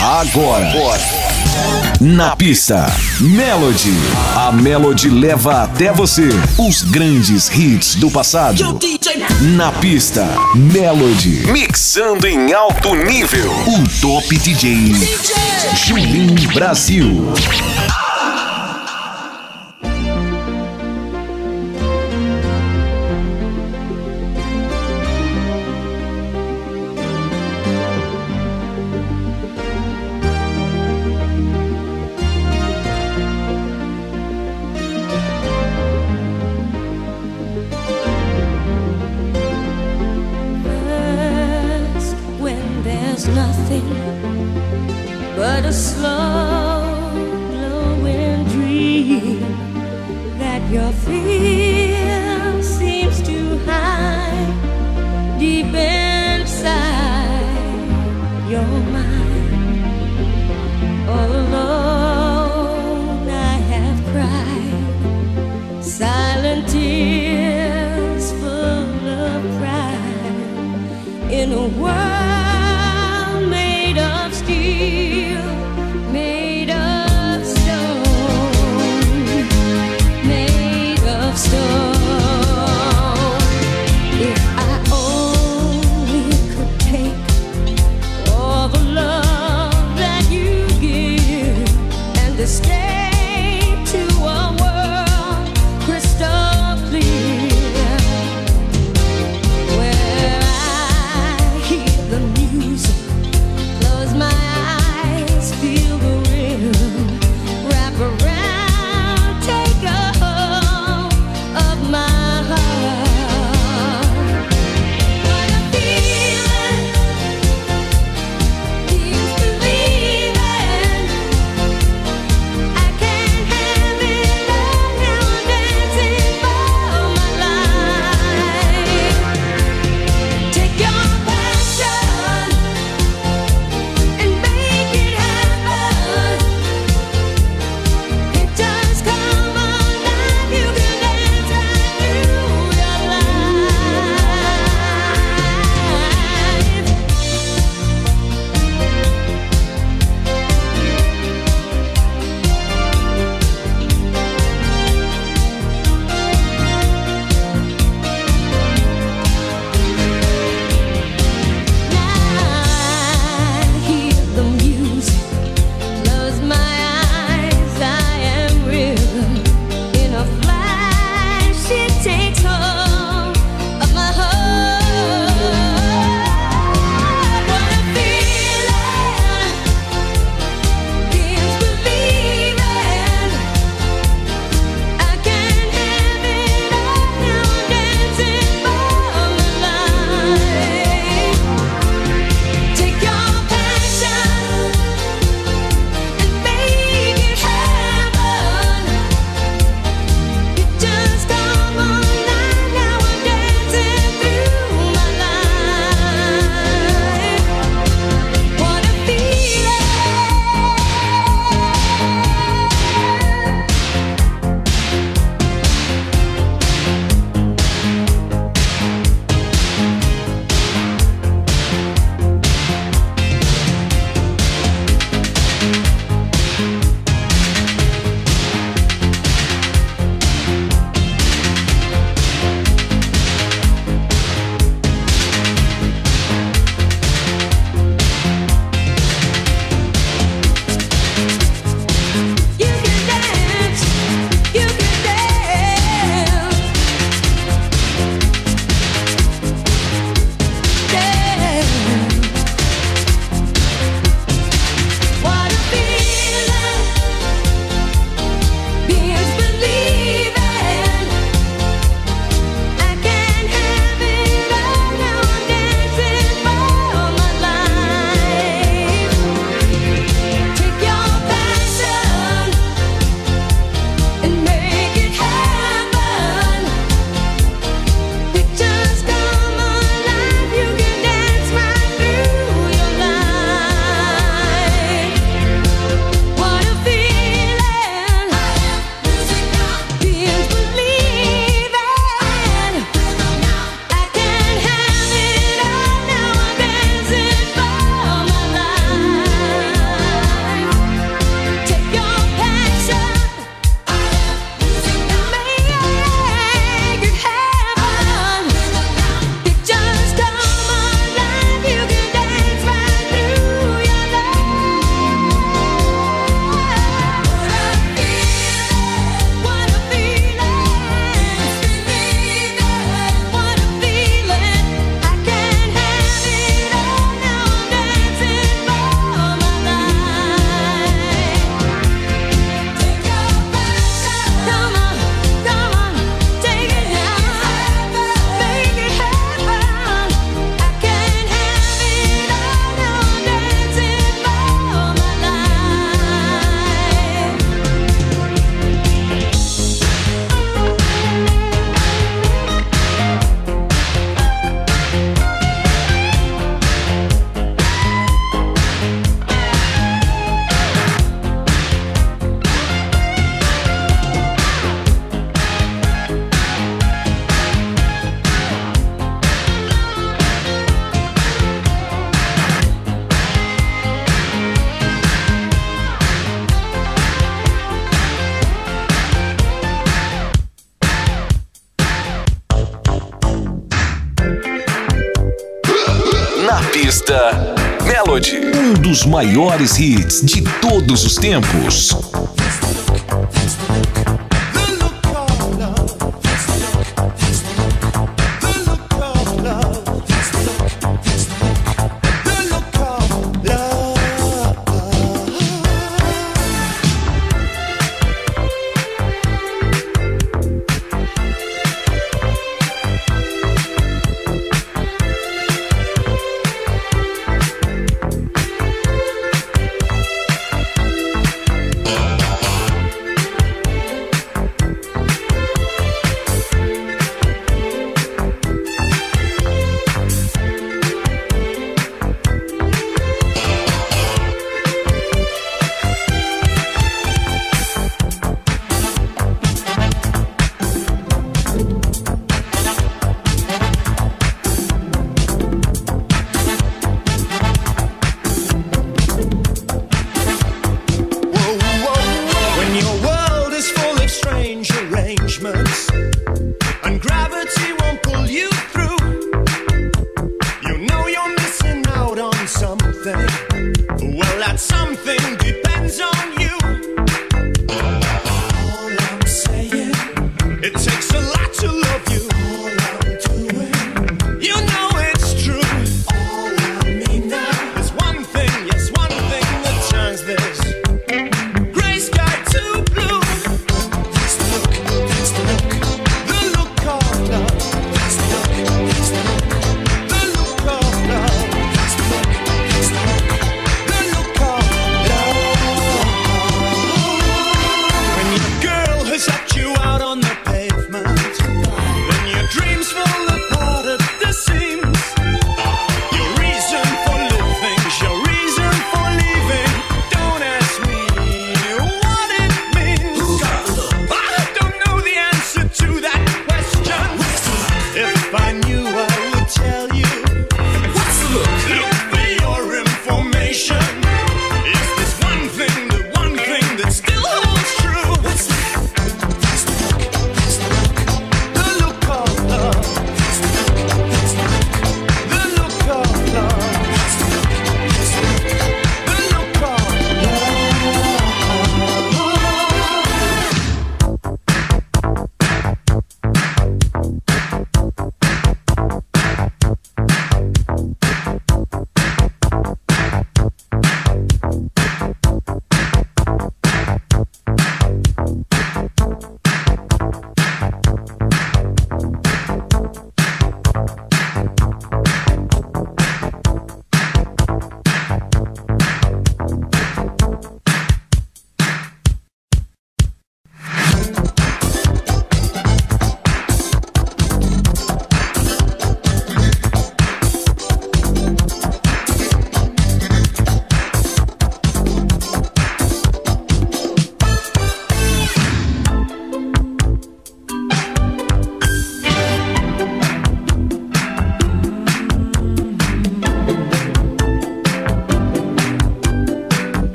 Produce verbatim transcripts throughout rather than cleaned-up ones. Agora, na pista, Melody. A Melody leva até você os grandes hits do passado. Na pista, Melody. Mixando em alto nível. O top D J, Julim Brasil. Keep Melody, um dos maiores hits de todos os tempos.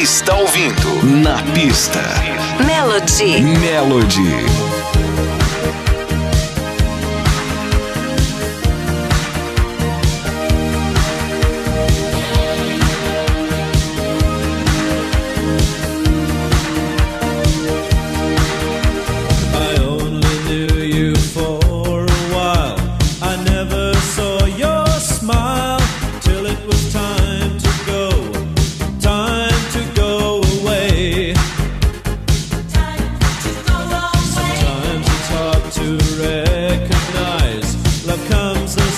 Está ouvindo Na Pista Melody Melody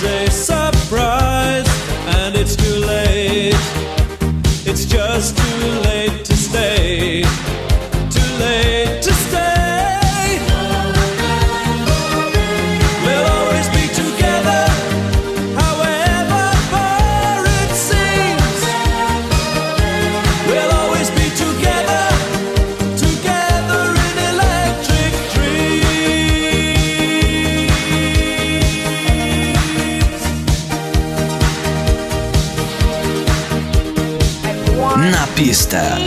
a surprise, and it's too late. It's just too late to stay. Too late to stay. We'll always be together, however far it seems. We'll always be together, together in electric dreams. Na pista.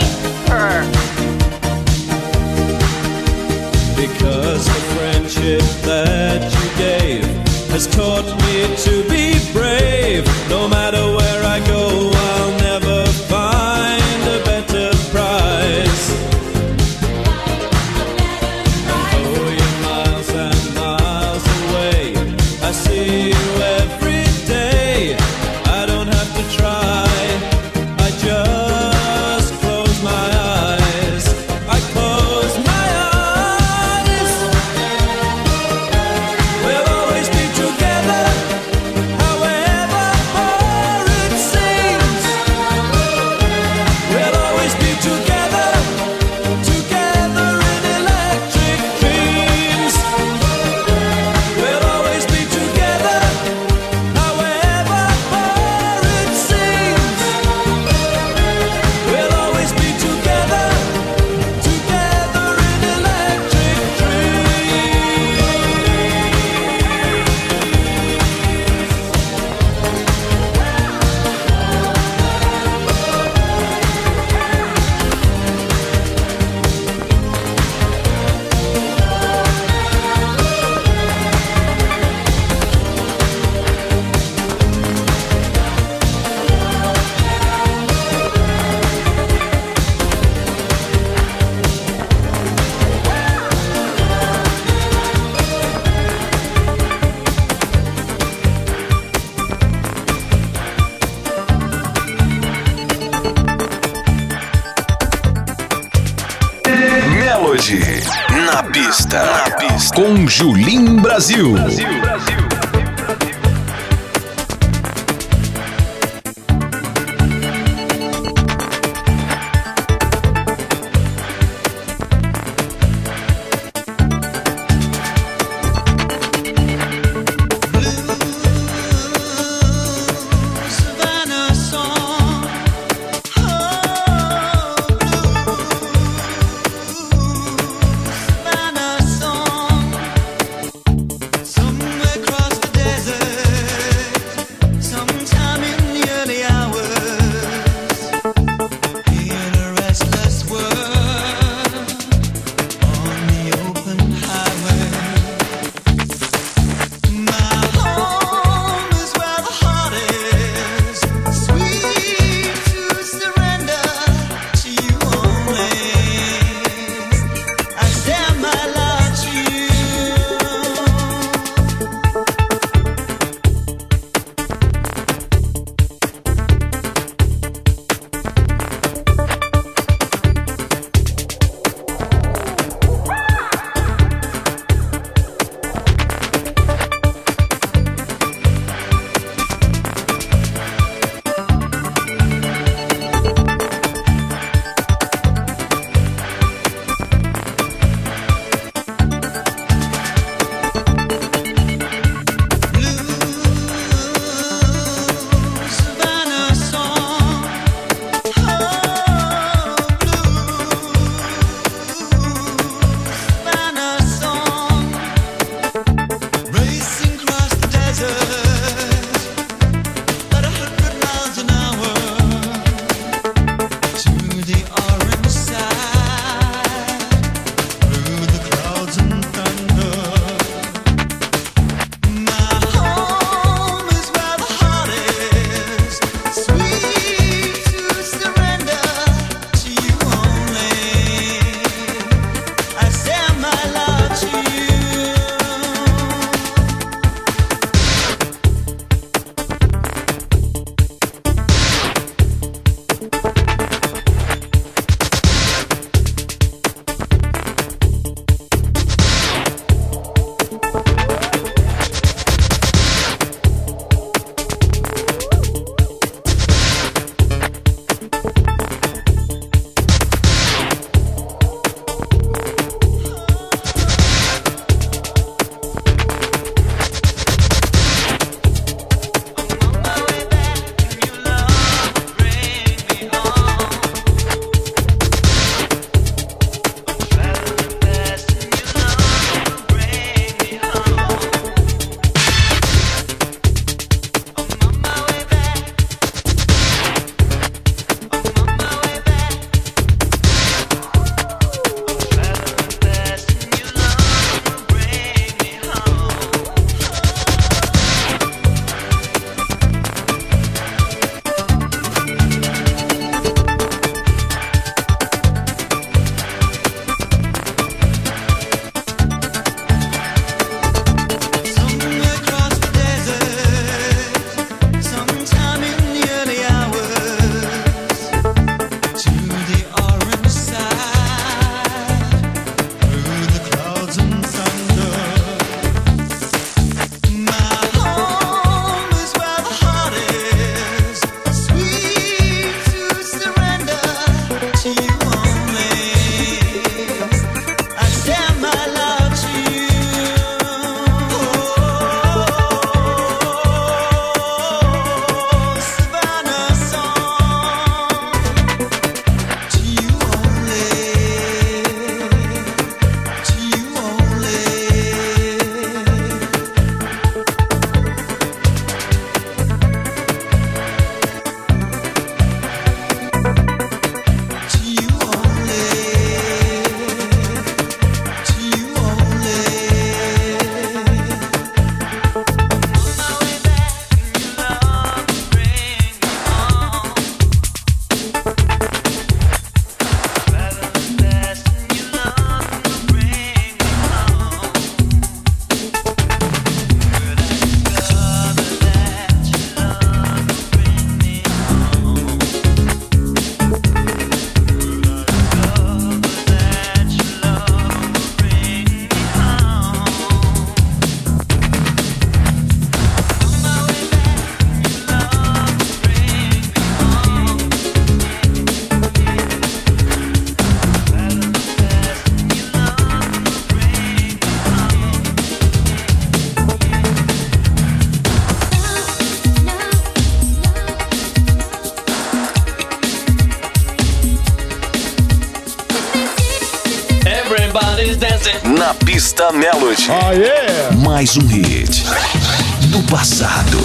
Because the friendship that you gave has taught me to be brave. No matter where I go, I'll never find a better prize. Oh, you're miles and miles away. I see you every day. I don't have to try. I just close my eyes. I close my eyes. We'll always be together, however far it seems. We'll always be together, together in electric dreams. We'll always be together, however far it seems. We'll always be together, together in electric dreams. Melody, na pista, na pista, com Julim Brasil. Somewhere across Na Pista Melody. Oh, yeah. Mais um hit do passado.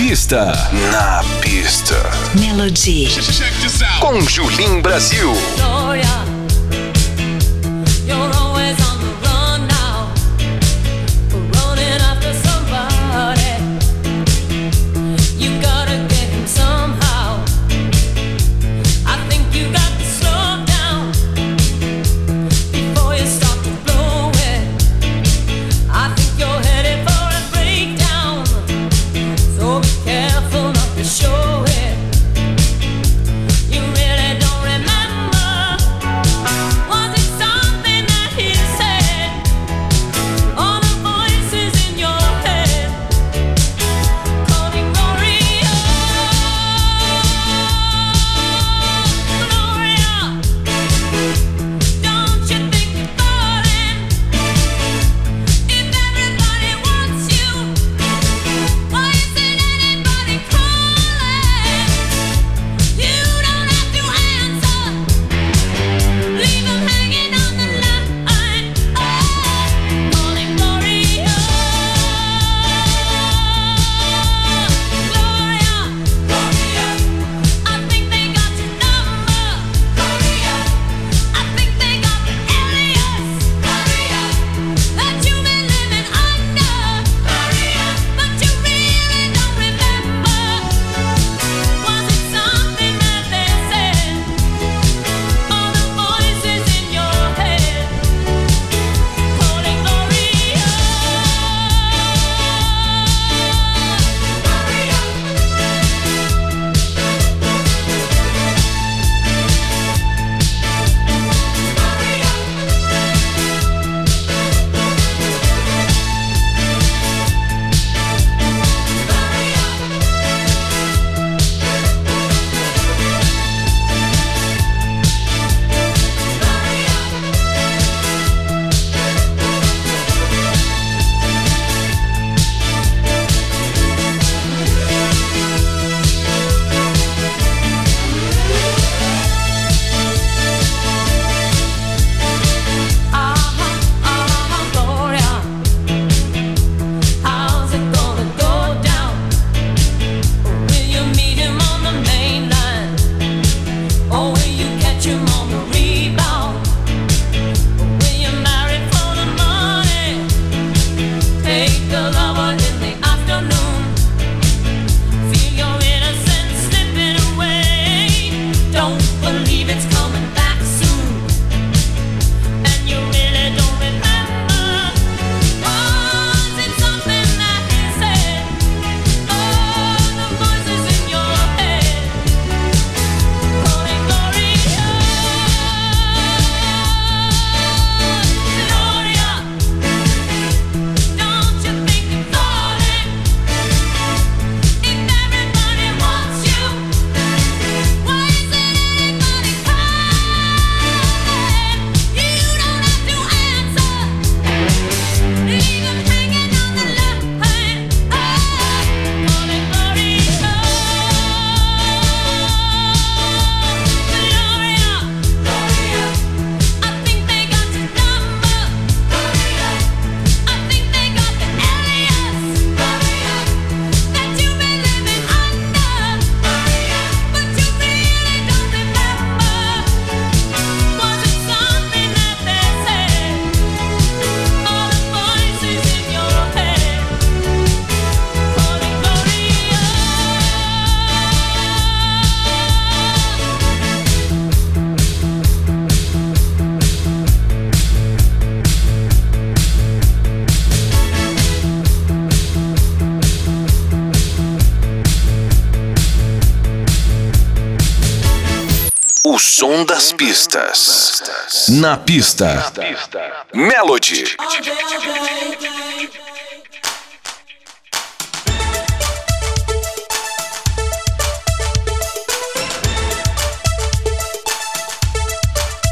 pista. Na pista. Melody. Check this out. Com Julim Brasil. Oh, yeah. You're always on the run now. Running after somebody. You gotta get him somehow. I think you got to slow down before you start to blow it. I think you're headed for a breakdown, so be careful not to show it. You really don't remember. Was it something that he said? All the voices in your head calling Gloria, Gloria. Don't you think about it? If everybody wants you, why isn't anybody calling? You don't have to answer. Leave them hanging on the line. Oh, calling Gloria, Gloria, Gloria. I think they got your number, Gloria. I think they got the alias, Gloria. That you've been living under, Gloria. But you really don't remember. Was it something that they said? All the voices in your head calling Gloria, Gloria. How's it gonna go down? Will you meet him on the main line? Or will you catch him on the rebound? Will you marry for the money? Take the lover in the afternoon. Feel your innocence slipping away. Don't believe it's coming back soon. And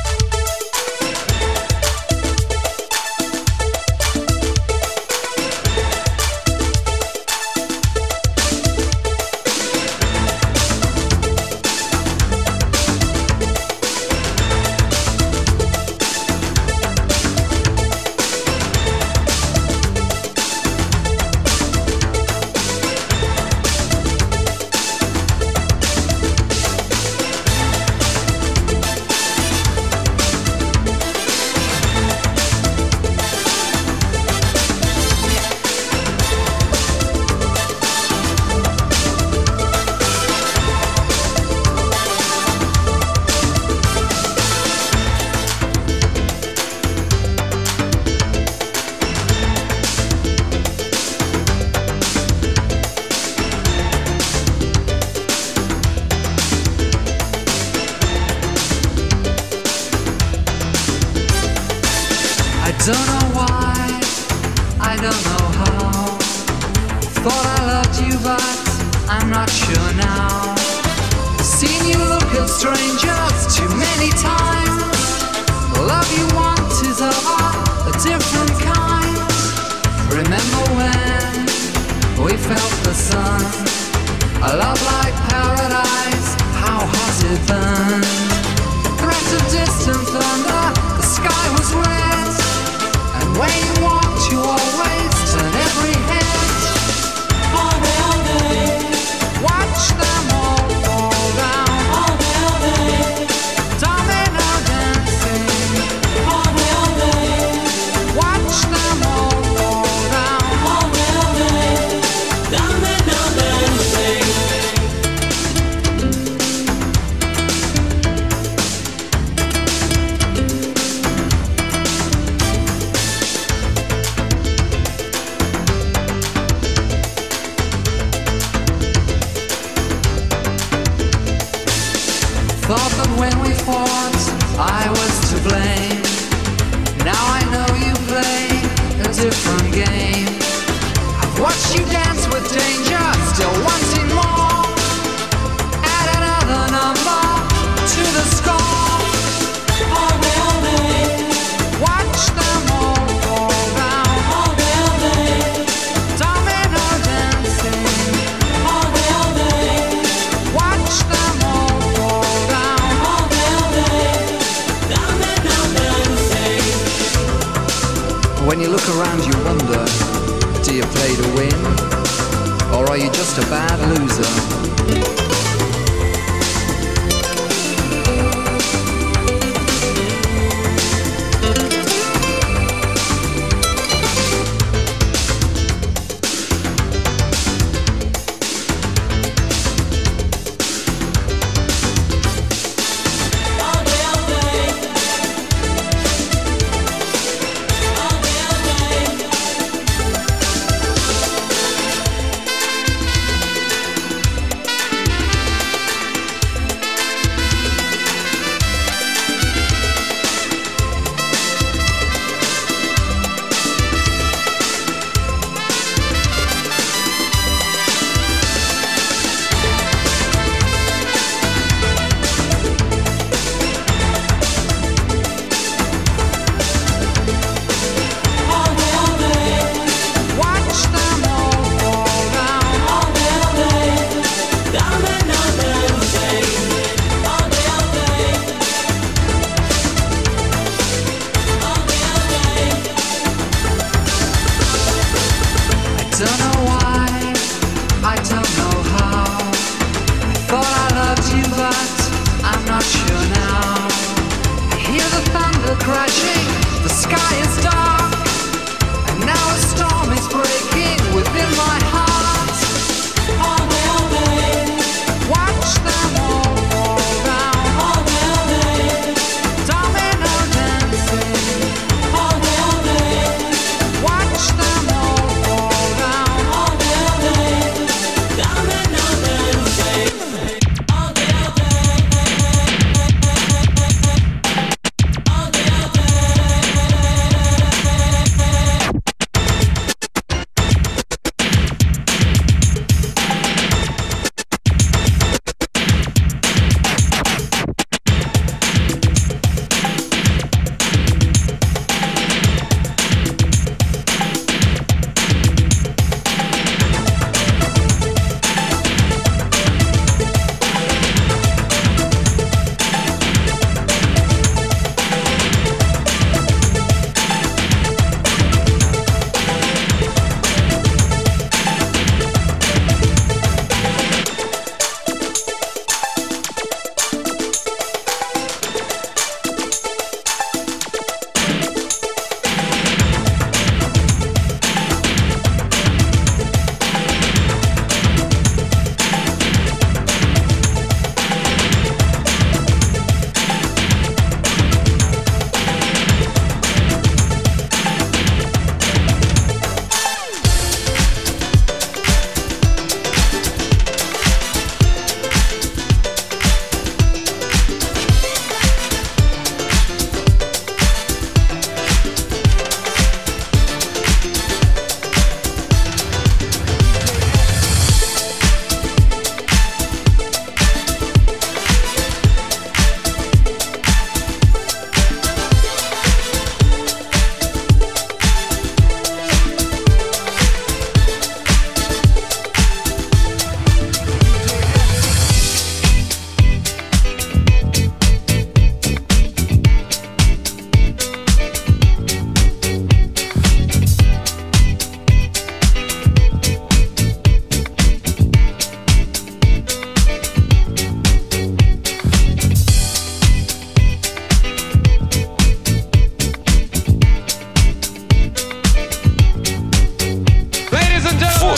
you really don't remember. Was it something that he said? All the voices in your head calling Gloria, Gloria. Don't you think about it? If everybody wants you, why isn't anybody calling? You don't have to answer. Leave them hanging on the line. Oh, calling Gloria, Gloria, Gloria. I think they got your number, Gloria. I think they got the alias, Gloria. That you've been living under, Gloria. But you really don't remember. Was it something that they said? All the voices in your head calling Gloria. O som das pistas. Na pista. Melody. All day, all day. Don't know why, I don't know how. Thought I loved you but I'm not sure now. Seen you look at strangers too many times. Love you want is of a different kind. Remember when we felt the sun. A love like paradise, how hot it burned. Threat of distant thunder, the sky was red. And when you walked you always turn every head. All day, all day, watch them all fall down. All day, all day, domino dancing. All day, all day, watch them all fall down. All day, all day, domino dancing. Thought that when we fought, I was to blame. Now I know you play a different game. I've watched you dance with danger, still wanting more. Add another number to the score. All day, all day, watch them all fall down. All day, all day, domino dancing. All day, all day, watch them all. When you look around you wonder, do you play to win? Or are you just a bad loser?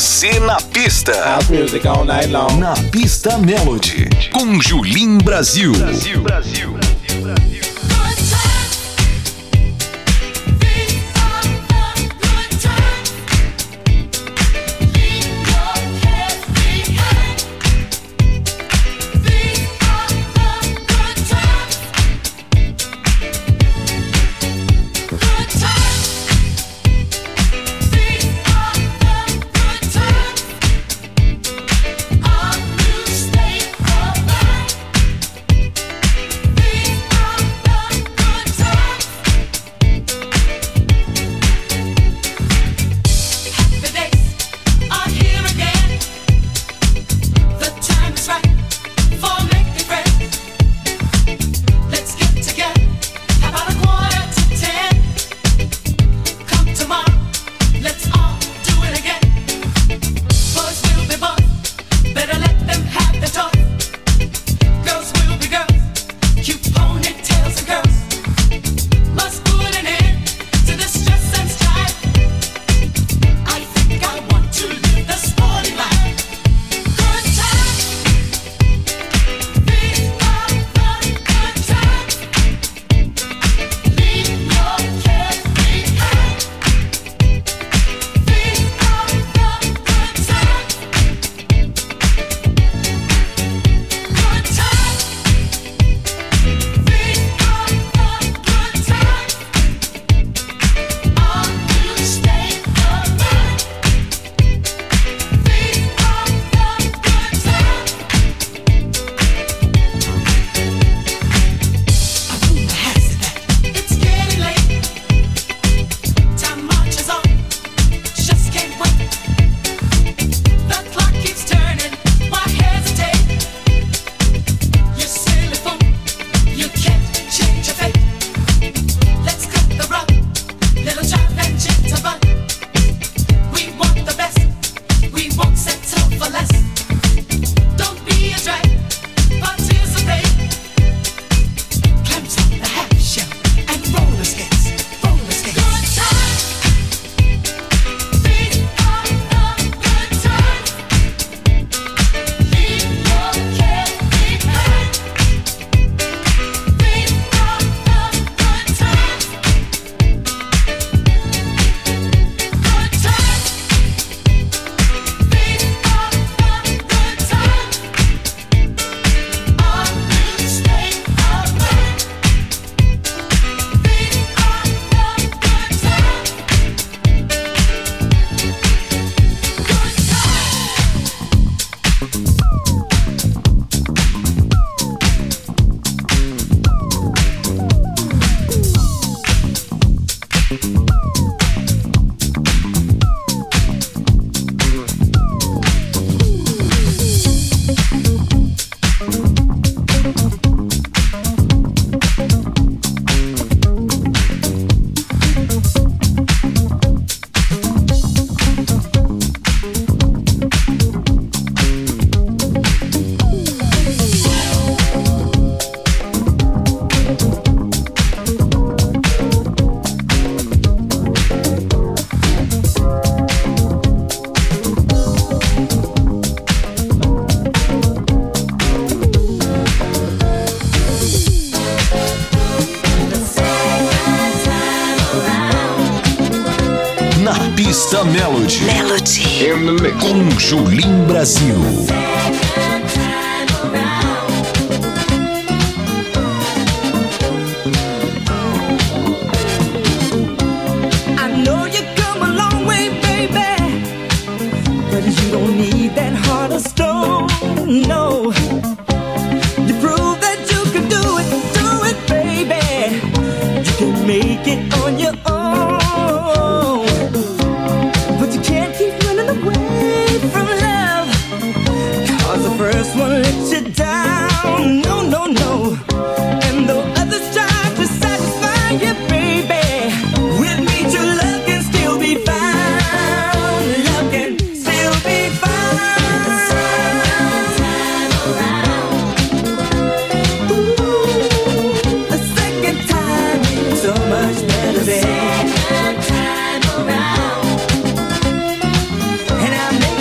Você na pista. Na pista Melody. Com Julim Brasil. Brasil, Brasil, Brasil, Brasil. Melody. Melody. In the mix. Com Julim Brasil. Second time around, and I make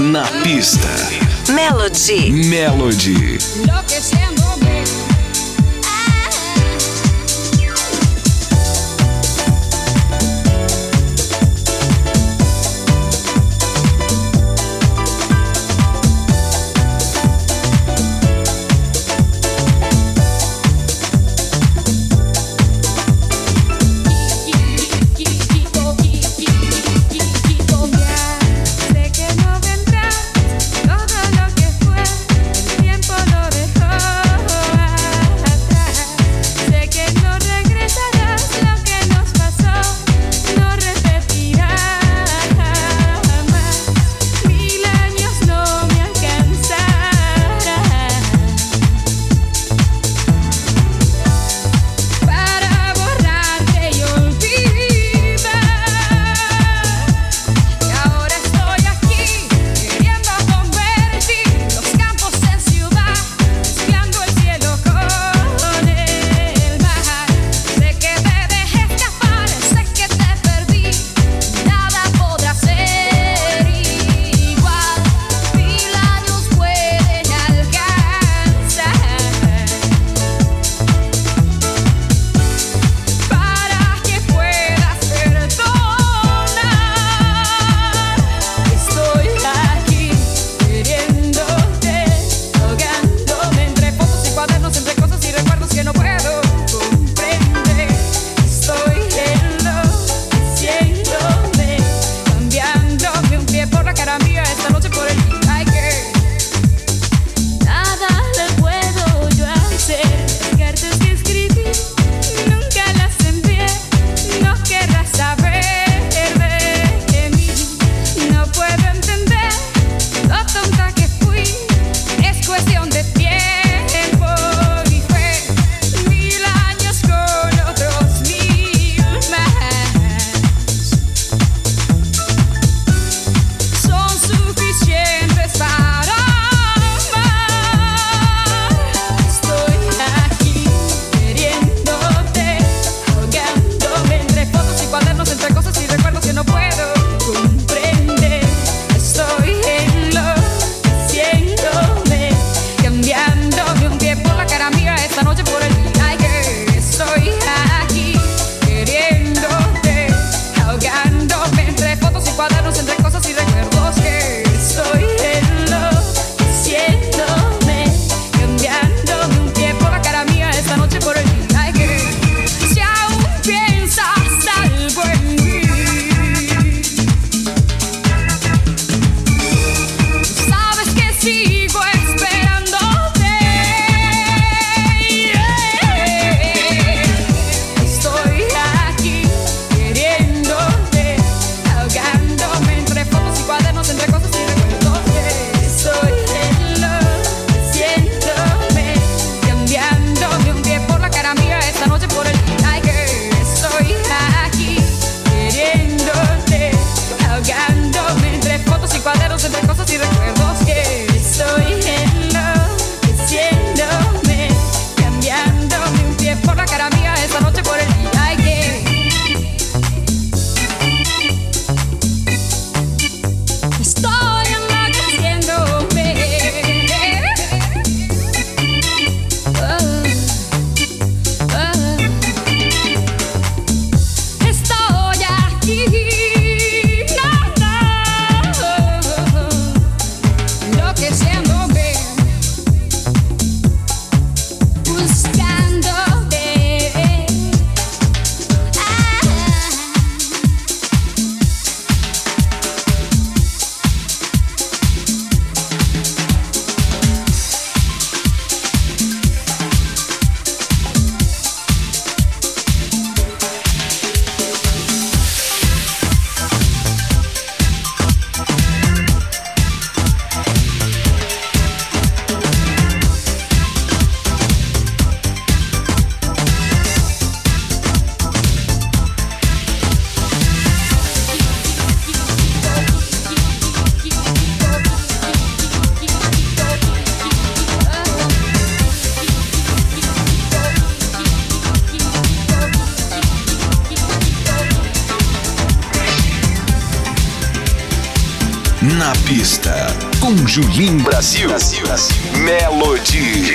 Na pista, Melody. Melody. Na Pista, com Julim Brasil, Brasil, Brasil. Melody.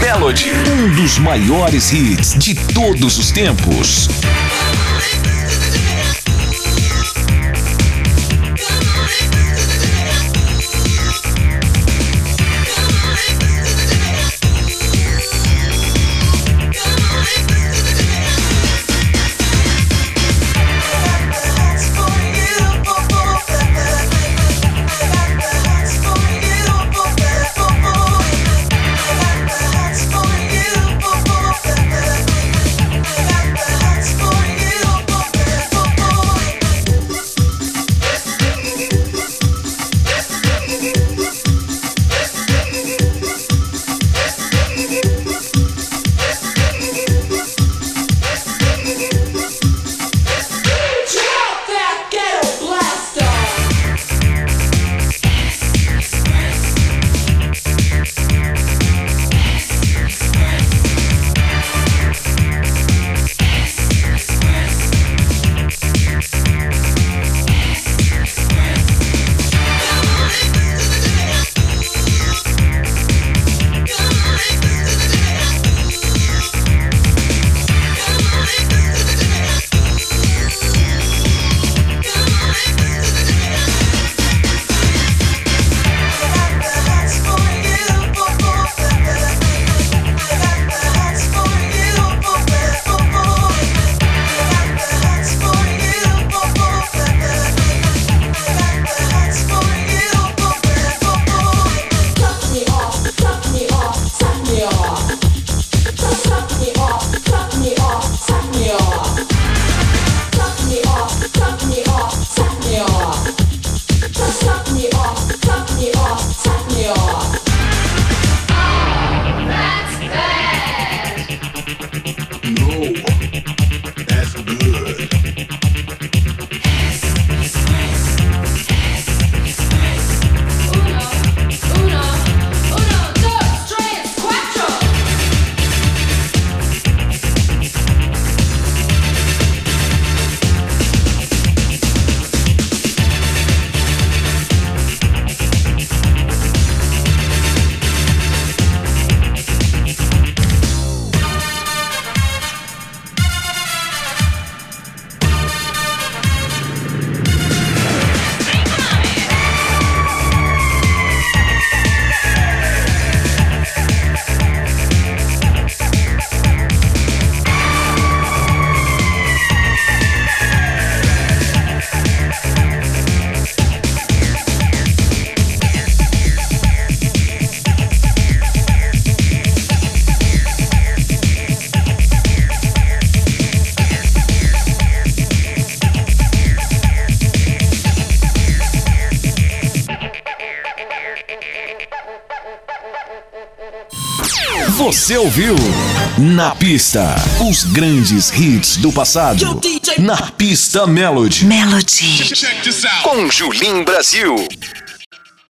Melody, um dos maiores hits de todos os tempos. Você ouviu Na Pista, os grandes hits do passado. Na Pista Melody. Melody. Com Julim Brasil.